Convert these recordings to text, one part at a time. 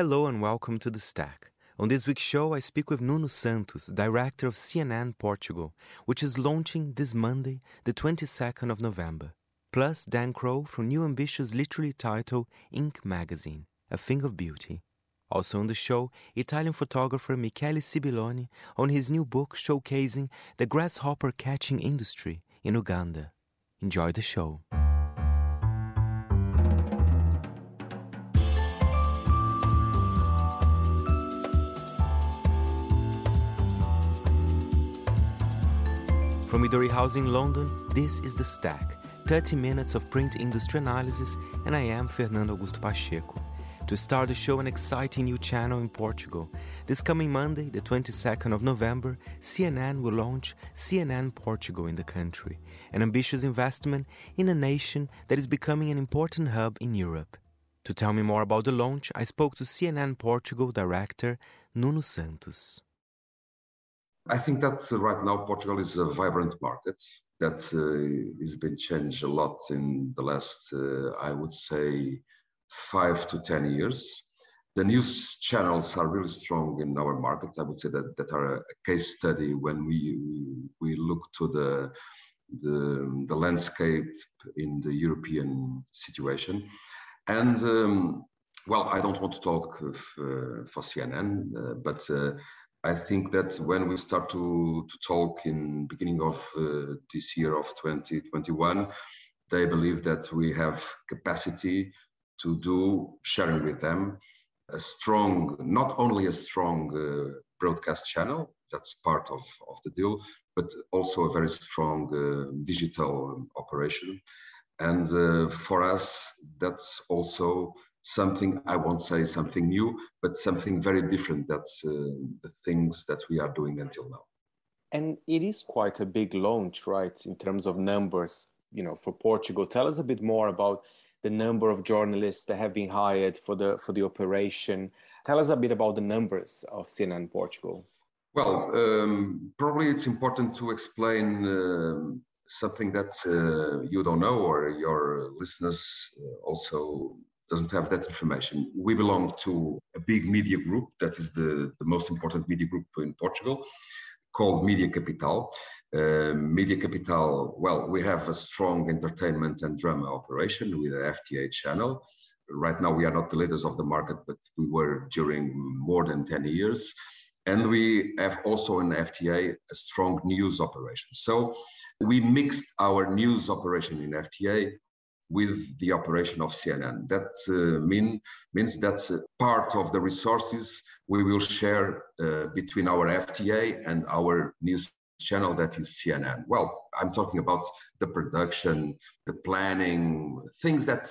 Hello and welcome to The Stack. On this week's show, I speak with Nuno Santos, director of CNN Portugal, which is launching this Monday, the 22nd of November. Plus, Dan Crow from New Ambition's literary title, Ink Magazine, A Thing of Beauty. Also on the show, Italian photographer Michele Sibiloni on his new book showcasing the grasshopper catching industry in Uganda. Enjoy the show. From Midori House in London, this is The Stack, 30 minutes of print industry analysis, and I am Fernando Augusto Pacheco. To start the show, an exciting new channel in Portugal. This coming Monday, the 22nd of November, CNN will launch CNN Portugal in the country, an ambitious investment in a nation that is becoming an important hub in Europe. To tell me more about the launch, I spoke to CNN Portugal director Nuno Santos. I think that right now Portugal is a vibrant market that has been changed a lot in the last, I would say, 5 to 10 years. The news channels are really strong in our market. I would say that are a case study when we look to the landscape in the European situation. And well, I don't want to talk for CNN, but I think that when we start to talk in beginning of this year of 2021, they believe that we have capacity to do, sharing with them, a strong, not only a strong broadcast channel, that's part of the deal, but also a very strong digital operation. And for us, that's also something, I won't say something new, but something very different. That's the things that we are doing until now. And it is quite a big launch, right, in terms of numbers, you know, for Portugal. Tell us a bit more about the number of journalists that have been hired for the operation. Tell us a bit about the numbers of CNN Portugal. Well, probably it's important to explain something that you don't know, or your listeners also doesn't have that information. We belong to a big media group that is the most important media group in Portugal, called Media Capital. Media Capital, well, we have a strong entertainment and drama operation with the FTA channel. Right now, we are not the leaders of the market, but we were during more than 10 years. And we have also in FTA a strong news operation. So we mixed our news operation in FTA with the operation of CNN. That means that's part of the resources we will share between our FTA and our news channel that is CNN. Well, I'm talking about the production, the planning, things that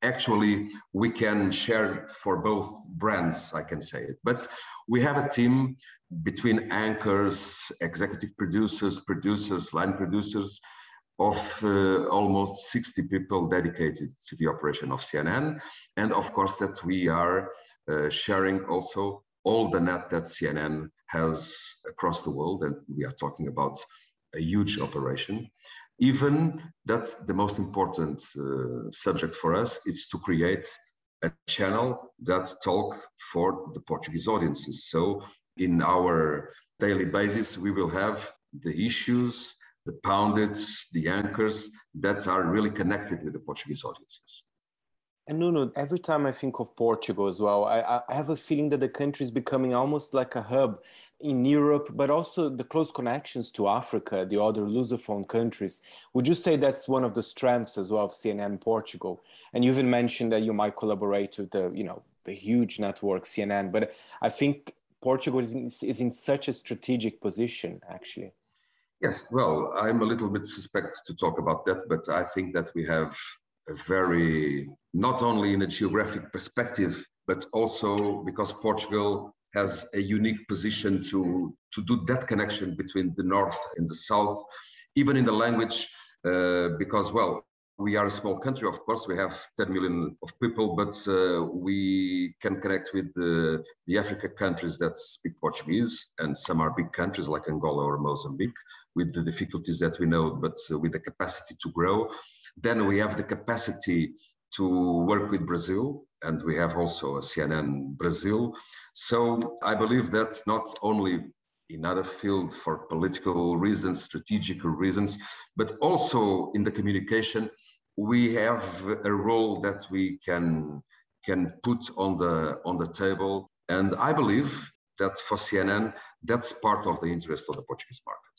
actually we can share for both brands, I can say it. But we have a team between anchors, executive producers, line producers, of almost 60 people dedicated to the operation of CNN. And of course that we are sharing also all the net that CNN has across the world. And we are talking about a huge operation. Even that's the most important subject for us, it's to create a channel that talk for the Portuguese audiences. So in our daily basis, we will have the issues, the pundits, the anchors that are really connected with the Portuguese audiences. And Nuno, every time I think of Portugal as well, I have a feeling that the country is becoming almost like a hub in Europe, but also the close connections to Africa, the other Lusophone countries. Would you say that's one of the strengths as well of CNN Portugal? And you even mentioned that you might collaborate with the huge network CNN, but I think Portugal is in such a strategic position, actually. Yes, well, I'm a little bit suspect to talk about that, but I think that we have a very, not only in a geographic perspective, but also because Portugal has a unique position to do that connection between the north and the south, even in the language, because, well, we are a small country, of course, we have 10 million of people, but we can connect with the Africa countries that speak Portuguese, and some are big countries like Angola or Mozambique, with the difficulties that we know, but with the capacity to grow. Then we have the capacity to work with Brazil, and we have also a CNN Brazil. So I believe that not only in other fields for political reasons, strategic reasons, but also in the communication, we have a role that we can put on the table. And I believe that for CNN, that's part of the interest of the Portuguese market.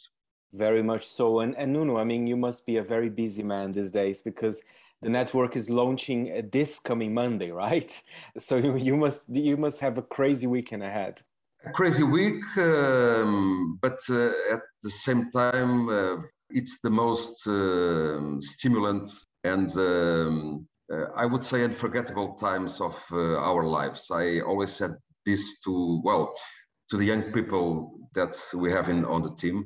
Very much so. And Nuno, I mean, you must be a very busy man these days, because the network is launching this coming Monday, right? So you must have a crazy weekend ahead. A crazy week, but at the same time, it's the most stimulant and I would say unforgettable times of our lives. I always said this to the young people that we have on the team.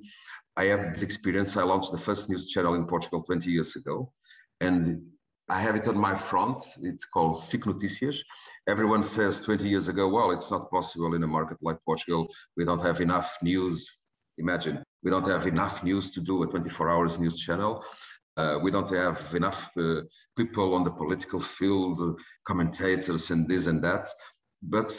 I had this experience. I launched the first news channel in Portugal 20 years ago, and I have it on my front. It's called SIC Noticias. Everyone says 20 years ago, well, it's not possible in a market like Portugal. We don't have enough news. Imagine, we don't have enough news to do a 24-hour news channel. We don't have enough people on the political field, commentators and this and that. But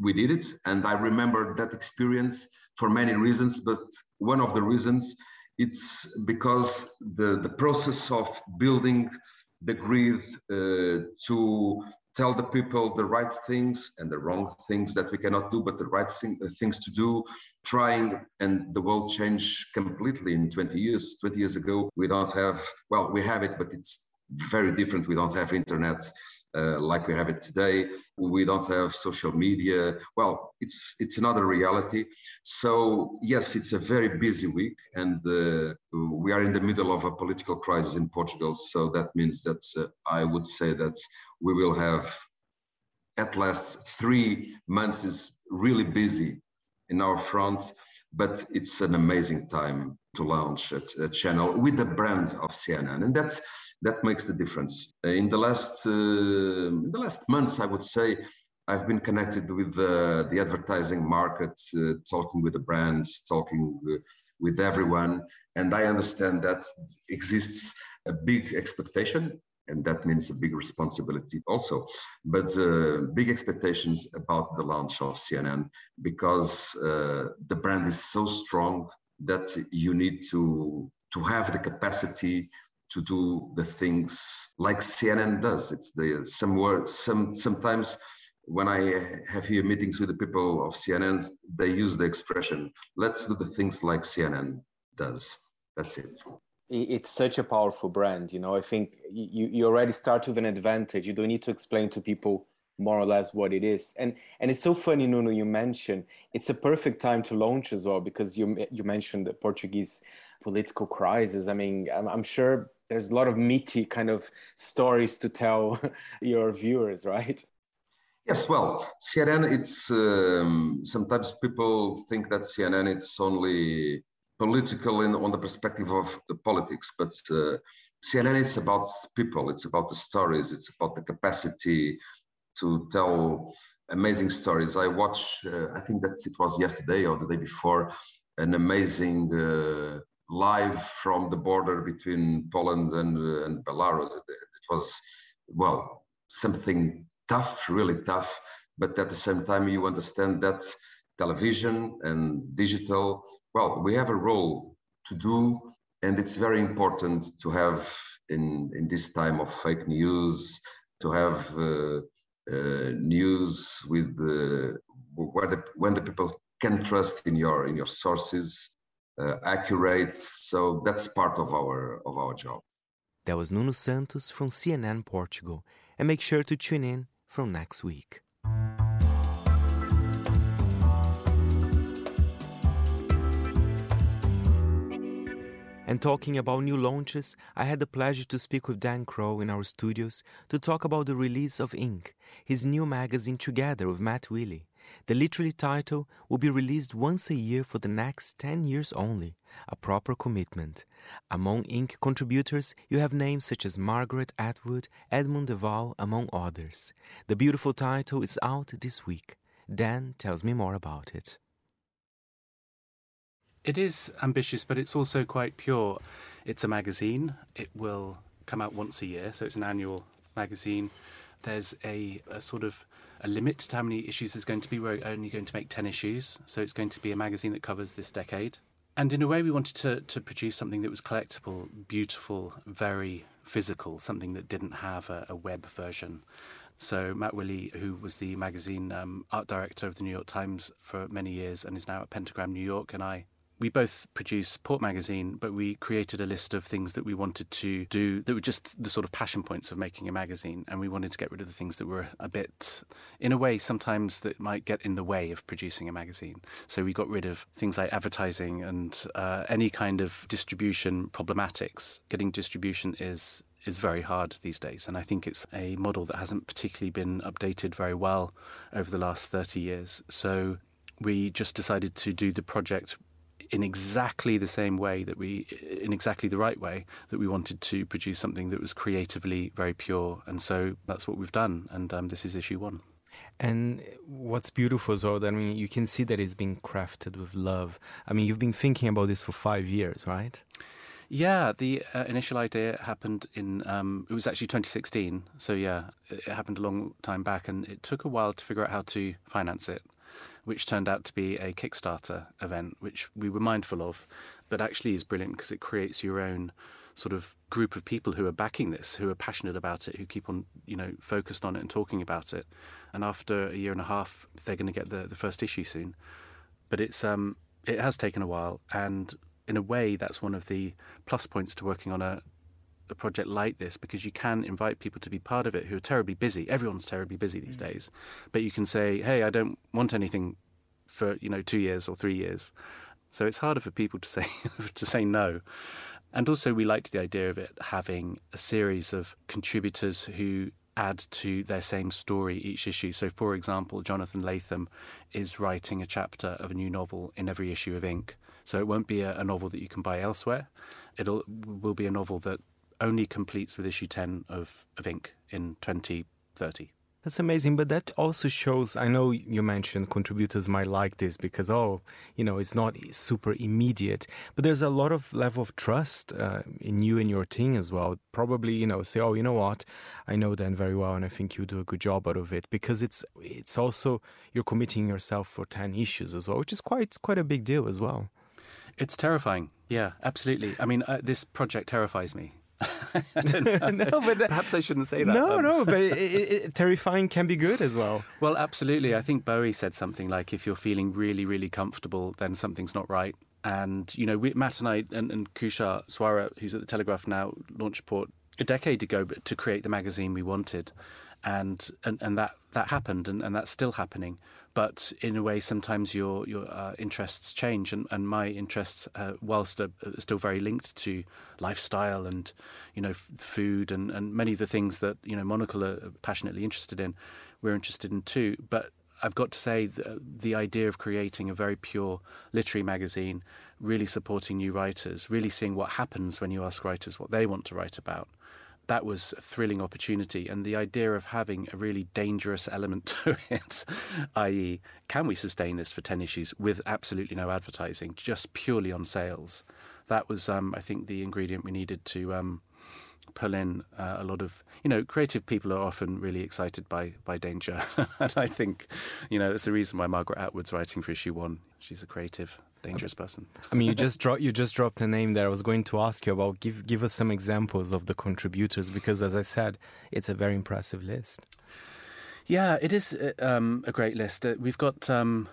we did it. And I remember that experience for many reasons. But one of the reasons, it's because the process of building the grid to tell the people the right things and the wrong things that we cannot do, but the right things to do, trying, and the world changed completely in 20 years. 20 years ago, we don't have, well, we have it, but it's very different. We don't have internet like we have it today. We don't have social media. Well, it's another reality. So yes, it's a very busy week, and we are in the middle of a political crisis in Portugal. So that means that I would say that we will have at last 3 months is really busy in our front, but it's an amazing time to launch a channel with the brand of CNN, and that makes the difference. In the last months, I would say, I've been connected with the advertising market, talking with the brands, talking with everyone, and I understand that exists a big expectation, and that means a big responsibility also, but big expectations about the launch of CNN, because the brand is so strong that you need to have the capacity to do the things like CNN does. It's sometimes when I have here meetings with the people of CNN, they use the expression, let's do the things like CNN does. That's it. It's such a powerful brand, you know. I think you already start with an advantage. You don't need to explain to people more or less what it is. And it's so funny, Nuno, you mentioned it's a perfect time to launch as well, because you mentioned the Portuguese political crisis. I mean, I'm sure there's a lot of meaty kind of stories to tell your viewers, right? Yes, well, CNN, it's sometimes people think that CNN, it's only political on the perspective of the politics, but CNN is about people, it's about the stories, it's about the capacity to tell amazing stories. I watched, I think that it was yesterday or the day before, an amazing live from the border between Poland and Belarus. It was, well, something tough, really tough, but at the same time you understand that television and digital, well, we have a role to do, and it's very important to have, in this time of fake news, to have news with when the people can trust in your sources, accurate. So that's part of our job. That was Nuno Santos from CNN Portugal, and make sure to tune in from next week. And talking about new launches, I had the pleasure to speak with Dan Crow in our studios to talk about the release of Ink, his new magazine, together with Matt Willey. The literary title will be released once a year for the next 10 years only, a proper commitment. Among Ink contributors, you have names such as Margaret Atwood, Edmund de Waal, among others. The beautiful title is out this week. Dan tells me more about it. It is ambitious, but it's also quite pure. It's a magazine. It will come out once a year, so it's an annual magazine. there's a sort of a limit to how many issues there's going to be. We're only going to make 10 issues, so it's going to be a magazine that covers this decade. And in a way, we wanted to produce something that was collectible, beautiful, very physical, something that didn't have a web version. So Matt Willey, who was the magazine art director of the New York Times for many years and is now at Pentagram New York, and I, we both produce Port Magazine, but we created a list of things that we wanted to do that were just the sort of passion points of making a magazine, and we wanted to get rid of the things that were a bit, in a way, sometimes that might get in the way of producing a magazine. So we got rid of things like advertising and any kind of distribution problematics. Getting distribution is very hard these days, and I think it's a model that hasn't particularly been updated very well over the last 30 years. So we just decided to do the project in exactly the same way that we, in exactly the right way, that we wanted to produce something that was creatively very pure. And so that's what we've done. And this is issue one. And what's beautiful as well, I mean, you can see that it's being crafted with love. I mean, you've been thinking about this for 5 years, right? Yeah, the initial idea happened in, it was actually 2016. So yeah, it happened a long time back, and it took a while to figure out how to finance it, which turned out to be a Kickstarter event, which we were mindful of, but actually is brilliant because it creates your own sort of group of people who are backing this, who are passionate about it, who keep on, you know, focused on it and talking about it. And after a year and a half, they're going to get the first issue soon. But it's it has taken a while, and in a way, that's one of the plus points to working on a project like this, because you can invite people to be part of it who are terribly busy. Everyone's terribly busy these days, but you can say, hey, I don't want anything for, you know, 2 years or 3 years. So it's harder for people to say to say no. And also we liked the idea of it having a series of contributors who add to their same story each issue. So for example, Jonathan Latham is writing a chapter of a new novel in every issue of Ink. So it won't be a novel that you can buy elsewhere. It will be a novel that only completes with issue 10 of Ink in 2030. That's amazing, but that also shows, I know you mentioned contributors might like this because, oh, you know, it's not super immediate, but there's a lot of level of trust in you and your team as well. Probably, you know, say, oh, you know what, I know Dan very well and I think you do a good job out of it, because it's also, you're committing yourself for 10 issues as well, which is quite a big deal as well. It's terrifying. Yeah, absolutely. I mean, this project terrifies me. I don't know. No, but perhaps I shouldn't say that. No, but terrifying can be good as well. Well, absolutely. I think Bowie said something like, if you're feeling really, really comfortable, then something's not right. And, you know, Matt and I and Kusha Swara, who's at The Telegraph now, launched Port a decade ago to create the magazine we wanted. And that happened, and that's still happening. But in a way, sometimes your interests change, and my interests, whilst are still very linked to lifestyle and, you know, food and many of the things that, you know, Monocle are passionately interested in, we're interested in too. But I've got to say, the idea of creating a very pure literary magazine, really supporting new writers, really seeing what happens when you ask writers what they want to write about, that was a thrilling opportunity. And the idea of having a really dangerous element to it, i.e., can we sustain this for 10 issues with absolutely no advertising, just purely on sales? That was, I think, the ingredient we needed to pull in a lot of, you know, creative people are often really excited by danger. And I think, you know, that's the reason why Margaret Atwood's writing for issue one. She's a creative, dangerous person. I mean, you just dropped a name there. I was going to ask you about, give us some examples of the contributors, because as I said, it's a very impressive list. Yeah, it is a great list. We've got Tom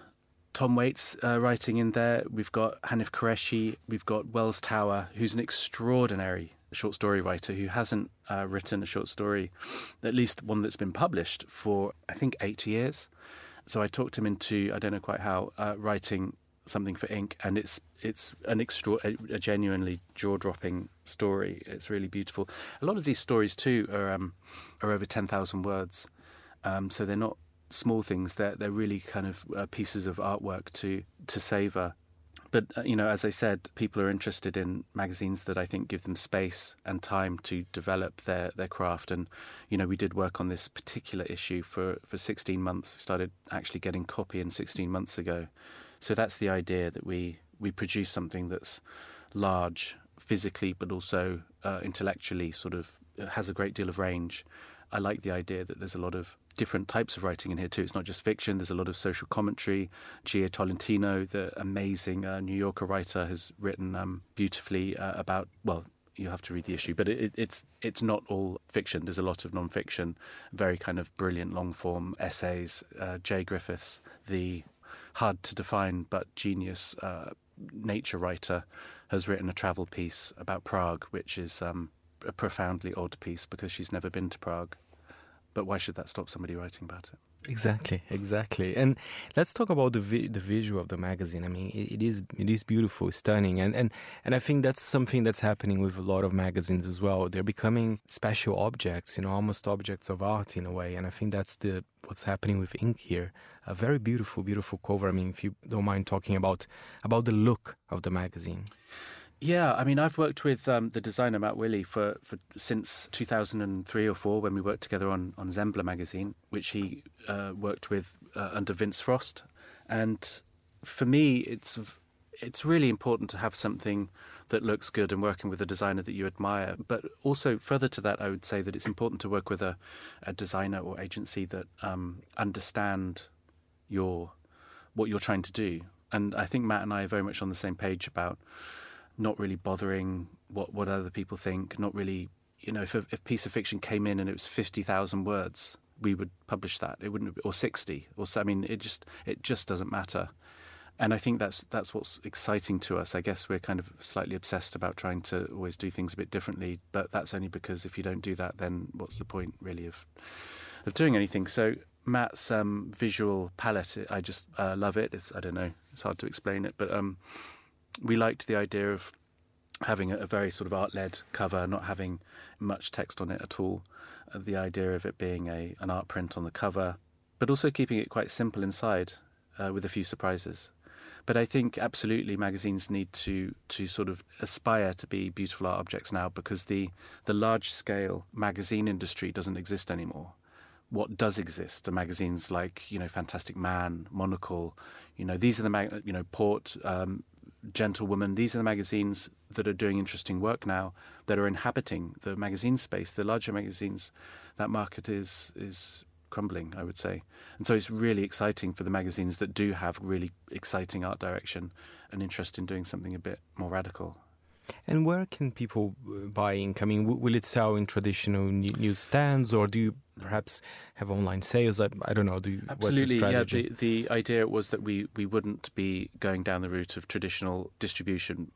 Waits writing in there. We've got Hanif Qureshi. We've got Wells Tower, who's an extraordinary short story writer who hasn't written a short story, at least one that's been published, for, I think, 8 years. So I talked him into, I don't know quite how, writing something for Ink, and it's a genuinely jaw-dropping story. It's really beautiful. A lot of these stories, too, are over 10,000 words, so they're not small things. They're really kind of pieces of artwork to savour. But, you know, as I said, people are interested in magazines that I think give them space and time to develop their craft. And, you know, we did work on this particular issue for 16 months. We started actually getting copy in 16 months ago. So that's the idea, that we produce something that's large physically, but also intellectually, sort of has a great deal of range. I like the idea that there's a lot of different types of writing in here too. It's not just fiction. There's a lot of social commentary. Gia Tolentino, the amazing New Yorker writer, has written beautifully about, well, you have to read the issue, but it's not all fiction. There's a lot of non-fiction, very kind of brilliant long-form essays. Jay Griffiths, the hard-to-define but genius nature writer, has written a travel piece about Prague, which is a profoundly odd piece because she's never been to Prague. But why should that stop somebody writing about it? Exactly, exactly. And let's talk about the visual of the magazine. I mean, it is beautiful, stunning. And I think that's something that's happening with a lot of magazines as well. They're becoming special objects, you know, almost objects of art in a way. And I think that's what's happening with Ink here. A very beautiful, beautiful cover. I mean, if you don't mind talking about the look of the magazine. Yeah, I mean, I've worked with the designer Matt Willey for since 2003 or 4 when we worked together on Zembla magazine, which he worked with under Vince Frost. And for me, it's really important to have something that looks good and working with a designer that you admire. But also further to that, I would say that it's important to work with a designer or agency that understand what you're trying to do. And I think Matt and I are very much on the same page about not really bothering what other people think, not really, you know, if a piece of fiction came in and it was 50,000 words, we would publish that. It wouldn't, or 60, or so, I mean, it just doesn't matter. And I think that's what's exciting to us. I guess we're kind of slightly obsessed about trying to always do things a bit differently, but that's only because if you don't do that, then what's the point really of doing anything? So Matt's visual palette, I just love it. It's, I don't know, it's hard to explain it, but we liked the idea of having a very sort of art-led cover, not having much text on it at all. The idea of it being an art print on the cover, but also keeping it quite simple inside with a few surprises. But I think absolutely magazines need to sort of aspire to be beautiful art objects now, because the large-scale magazine industry doesn't exist anymore. What does exist are magazines like, you know, Fantastic Man, Monocle, you know, these are the Port, Gentlewoman, these are the magazines that are doing interesting work now, that are inhabiting the magazine space. The larger magazines, that market is crumbling, I would say. And so it's really exciting for the magazines that do have really exciting art direction and interest in doing something a bit more radical. And where can people buy Ink? I mean, will it sell in traditional newsstands, or do you perhaps have online sales? I don't know. Absolutely, what's the strategy? Yeah. The idea was that we wouldn't be going down the route of traditional distribution.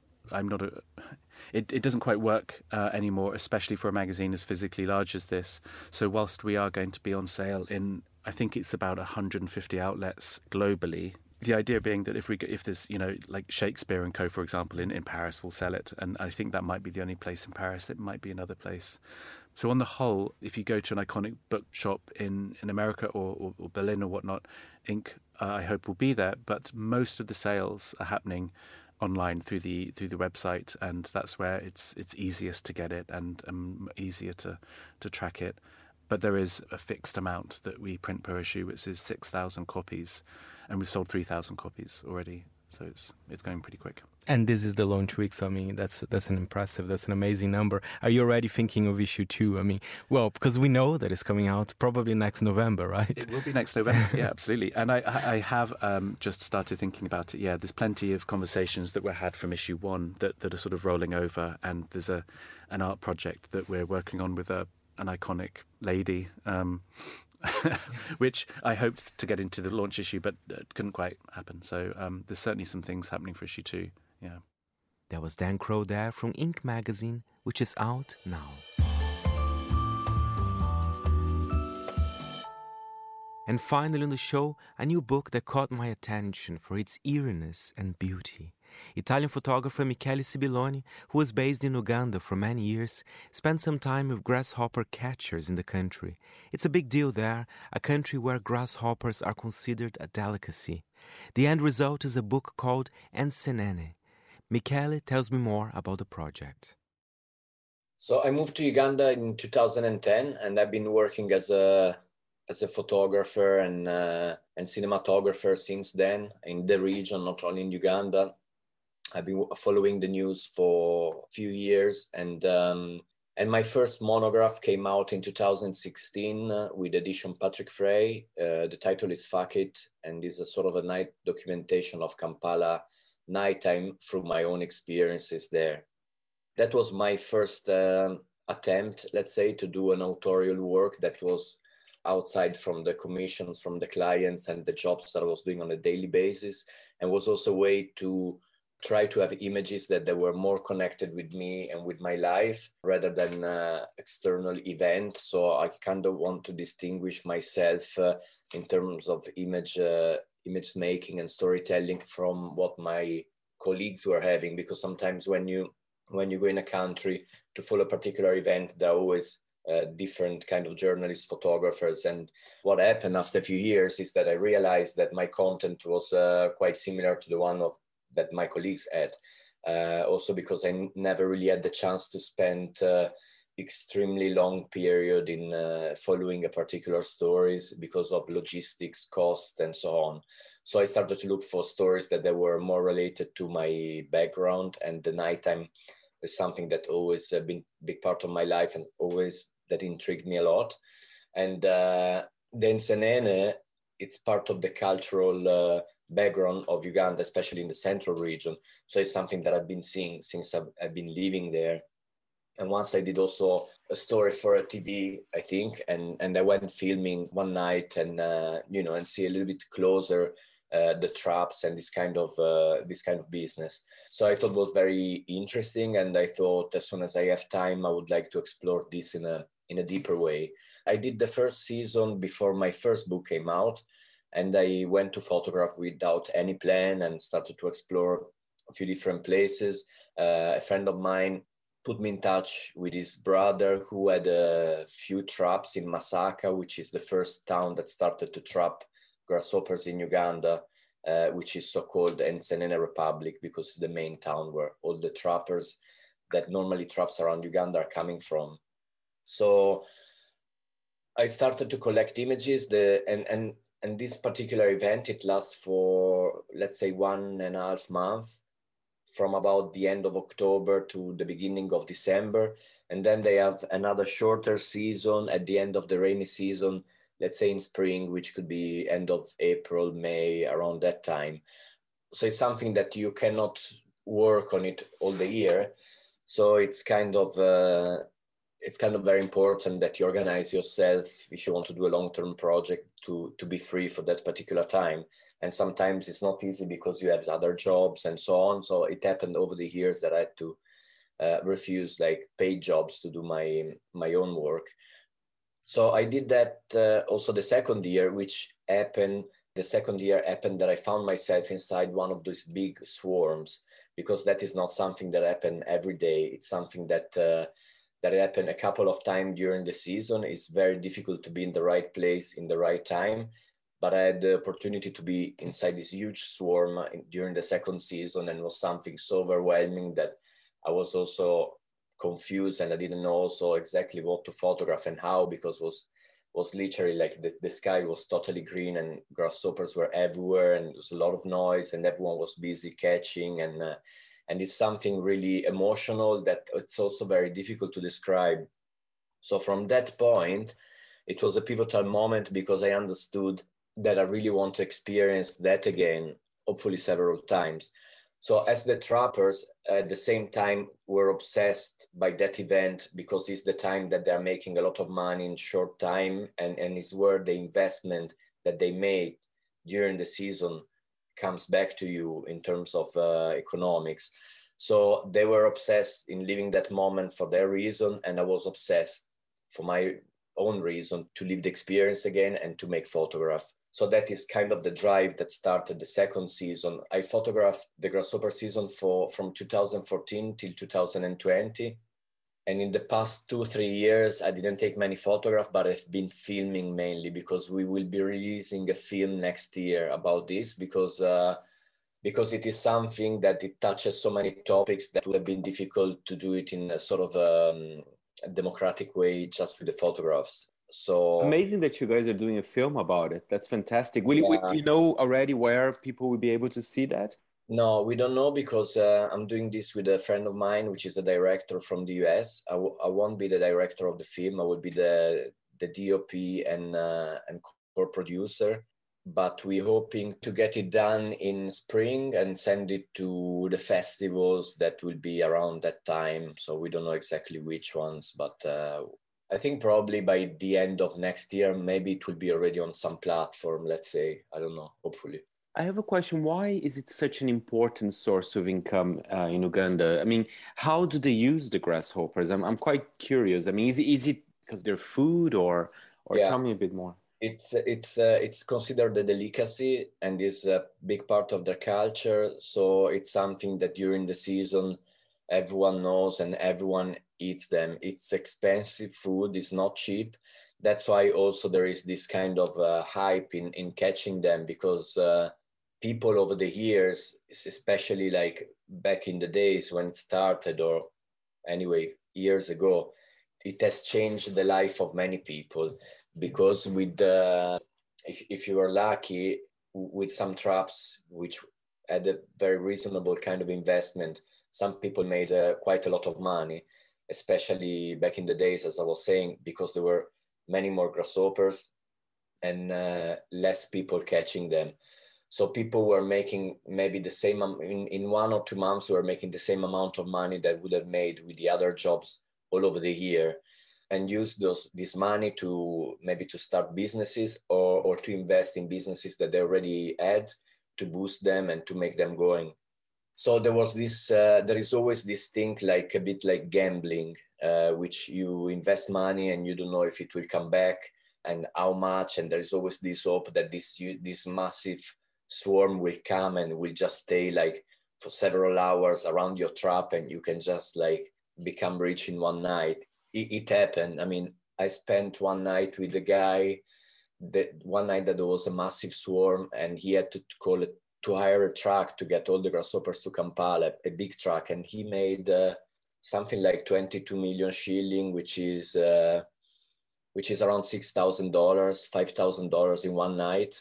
It doesn't quite work anymore, especially for a magazine as physically large as this. So whilst we are going to be on sale in, I think it's about 150 outlets globally. The idea being that if there's, you know, like Shakespeare and Co, for example, in Paris, will sell it. And I think that might be the only place in Paris. It might be another place. So on the whole, if you go to an iconic bookshop in America or Berlin or whatnot, Ink, I hope, will be there. But most of the sales are happening online through the website. And that's where it's easiest to get it and easier to track it. But there is a fixed amount that we print per issue, which is 6,000 copies. And we've sold 3,000 copies already. So it's going pretty quick. And this is the launch week. So, I mean, that's an amazing number. Are you already thinking of issue 2? I mean, well, because we know that it's coming out probably next November, right? It will be next November. Yeah, absolutely. And I have just started thinking about it. Yeah, there's plenty of conversations that were had from issue 1 that are sort of rolling over. And there's an art project that we're working on with an iconic lady, which I hoped to get into the launch issue, but it couldn't quite happen. So there's certainly some things happening for issue 2. Yeah. There was Dan Crow there from Ink Magazine, which is out now. And finally on the show, a new book that caught my attention for its eeriness and beauty. Italian photographer Michele Sibiloni, who was based in Uganda for many years, spent some time with grasshopper catchers in the country. It's a big deal there, a country where grasshoppers are considered a delicacy. The end result is a book called Ensenene. Michele tells me more about the project. So I moved to Uganda in 2010, and I've been working as a photographer and cinematographer since then in the region, not only in Uganda. I've been following the news for a few years, and And my first monograph came out in 2016 with Edition Patrick Frey. The title is Fuck It, and is a sort of a night documentation of Kampala nighttime through my own experiences there. That was my first attempt, let's say, to do an authorial work that was outside from the commissions, from the clients and the jobs that I was doing on a daily basis, and was also a way to try to have images that they were more connected with me and with my life rather than external events. So I kind of want to distinguish myself in terms of image making and storytelling from what my colleagues were having, because sometimes when you go in a country to follow a particular event, there are always different kind of journalists, photographers. And what happened after a few years is that I realized that my content was quite similar to the one of that my colleagues had. Also because I never really had the chance to spend extremely long period in following a particular stories because of logistics, cost, and so on. So I started to look for stories that they were more related to my background, and the nighttime is something that always been a big part of my life and always that intrigued me a lot. And the Ensenene, it's part of the cultural background of Uganda, especially in the central region. So it's something that I've been seeing since I've been living there. And once I did also a story for a TV, I think, and I went filming one night and, you know, and see a little bit closer the traps and this kind of business. So I thought it was very interesting, and I thought as soon as I have time, I would like to explore this in a deeper way. I did the first season before my first book came out, and I went to photograph without any plan and started to explore a few different places. A friend of mine put me in touch with his brother who had a few traps in Masaka, which is the first town that started to trap grasshoppers in Uganda, which is so-called Ensenene Republic, because it's the main town where all the trappers that normally traps around Uganda are coming from. So I started to collect images, and this particular event, it lasts for, let's say, 1.5 months, from about the end of October to the beginning of December. And then they have another shorter season at the end of the rainy season, let's say in spring, which could be end of April, May, around that time. So it's something that you cannot work on it all the year. So it's kind of very important that you organize yourself if you want to do a long-term project to be free for that particular time. And sometimes it's not easy because you have other jobs and so on. So it happened over the years that I had to refuse like paid jobs to do my own work. So I did that also the second year, the second year happened that I found myself inside one of those big swarms, because that is not something that happened every day. It's something that happened a couple of times during the season. It's very difficult to be in the right place in the right time, but I had the opportunity to be inside this huge swarm during the second season, and was something so overwhelming that I was also confused, and I didn't know also exactly what to photograph and how, because was literally like the sky was totally green and grasshoppers were everywhere, and there was a lot of noise and everyone was busy catching, and it's something really emotional that it's also very difficult to describe. So from that point, it was a pivotal moment, because I understood that I really want to experience that again, hopefully several times. So as the trappers at the same time were obsessed by that event, because it's the time that they're making a lot of money in short time, and it's where the investment that they made during the season comes back to you in terms of economics. So they were obsessed in living that moment for their reason, and I was obsessed for my own reason to live the experience again and to make photographs. So that is kind of the drive that started the second season. I photographed the grasshopper season from 2014 till 2020. And in the past 2-3 years, I didn't take many photographs, but I've been filming mainly, because we will be releasing a film next year about this, because it is something that it touches so many topics that would have been difficult to do it in a sort of a democratic way just with the photographs. So amazing that you guys are doing a film about it. That's fantastic. Will you know already where people will be able to see that? No, we don't know, because I'm doing this with a friend of mine, which is a director from the US. I won't be the director of the film. I will be the DOP and co-producer. But we're hoping to get it done in spring and send it to the festivals that will be around that time. So we don't know exactly which ones, but I think probably by the end of next year, maybe it will be already on some platform, let's say. I don't know, hopefully. I have a question. Why is it such an important source of income in Uganda? I mean, how do they use the grasshoppers? I'm quite curious. I mean, is it because they're food or yeah. Tell me a bit more. It's considered a delicacy and is a big part of their culture. So it's something that during the season, everyone knows and everyone eats them. It's expensive food, it's not cheap. That's why also there is this kind of hype in catching them, because people over the years, especially like back in the days when it started, or anyway, years ago, it has changed the life of many people, because with if you were lucky with some traps, which had a very reasonable kind of investment, some people made quite a lot of money, especially back in the days, as I was saying, because there were many more grasshoppers and less people catching them. So people were making maybe the same, in 1 or 2 months, were making the same amount of money that would have made with the other jobs all over the year, and use this money to maybe to start businesses or to invest in businesses that they already had, to boost them and to make them going. So there was this, there is always this thing, like a bit like gambling, which you invest money and you don't know if it will come back and how much. And there is always this hope that this massive swarm will come and will just stay like for several hours around your trap, and you can just like become rich in one night. It happened. I mean, I spent one night with a guy, that there was a massive swarm, and he had to hire a truck to get all the grasshoppers to Kampala, a big truck, and he made something like 22 million shilling, which is around $6,000, $5,000 in one night.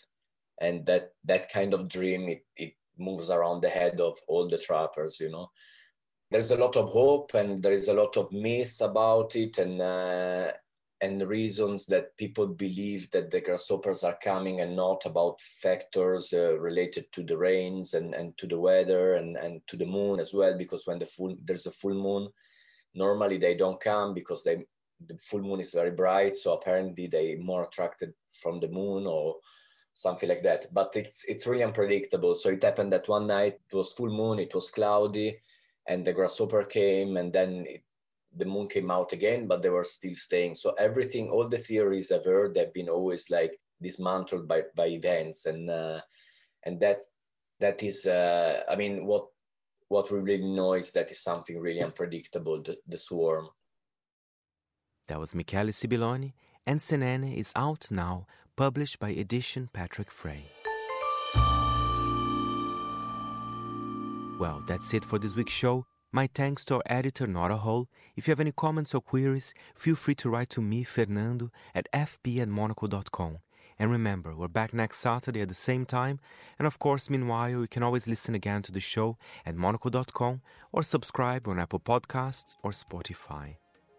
And that kind of dream, it moves around the head of all the trappers, you know. There's a lot of hope and there is a lot of myth about it, and reasons that people believe that the grasshoppers are coming, and not about factors related to the rains and to the weather and to the moon as well, because when there's a full moon, normally they don't come, because the full moon is very bright, so apparently they more attracted from the moon or something like that. But it's really unpredictable. So it happened that one night it was full moon, it was cloudy, and the grasshopper came, and then the moon came out again, but they were still staying. So everything, all the theories I've heard, they've been always like dismantled by events, and that is, I mean, what we really know is that is something really unpredictable, the swarm. That was Michele Sibiloni. Ensenene is out now, published by Edition Patrick Frey. Well, that's it for this week's show. My thanks to our editor, Nora Hall. If you have any comments or queries, feel free to write to me, Fernando, at fp@monocle.com. And remember, we're back next Saturday at the same time. And of course, meanwhile, you can always listen again to the show at monocle.com, or subscribe on Apple Podcasts or Spotify.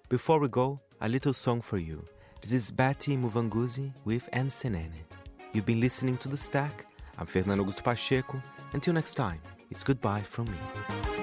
Before we go, a little song for you. This is Betty Muvanguzi with Ensenene. You've been listening to The Stack. I'm Fernando Augusto Pacheco. Until next time, it's goodbye from me.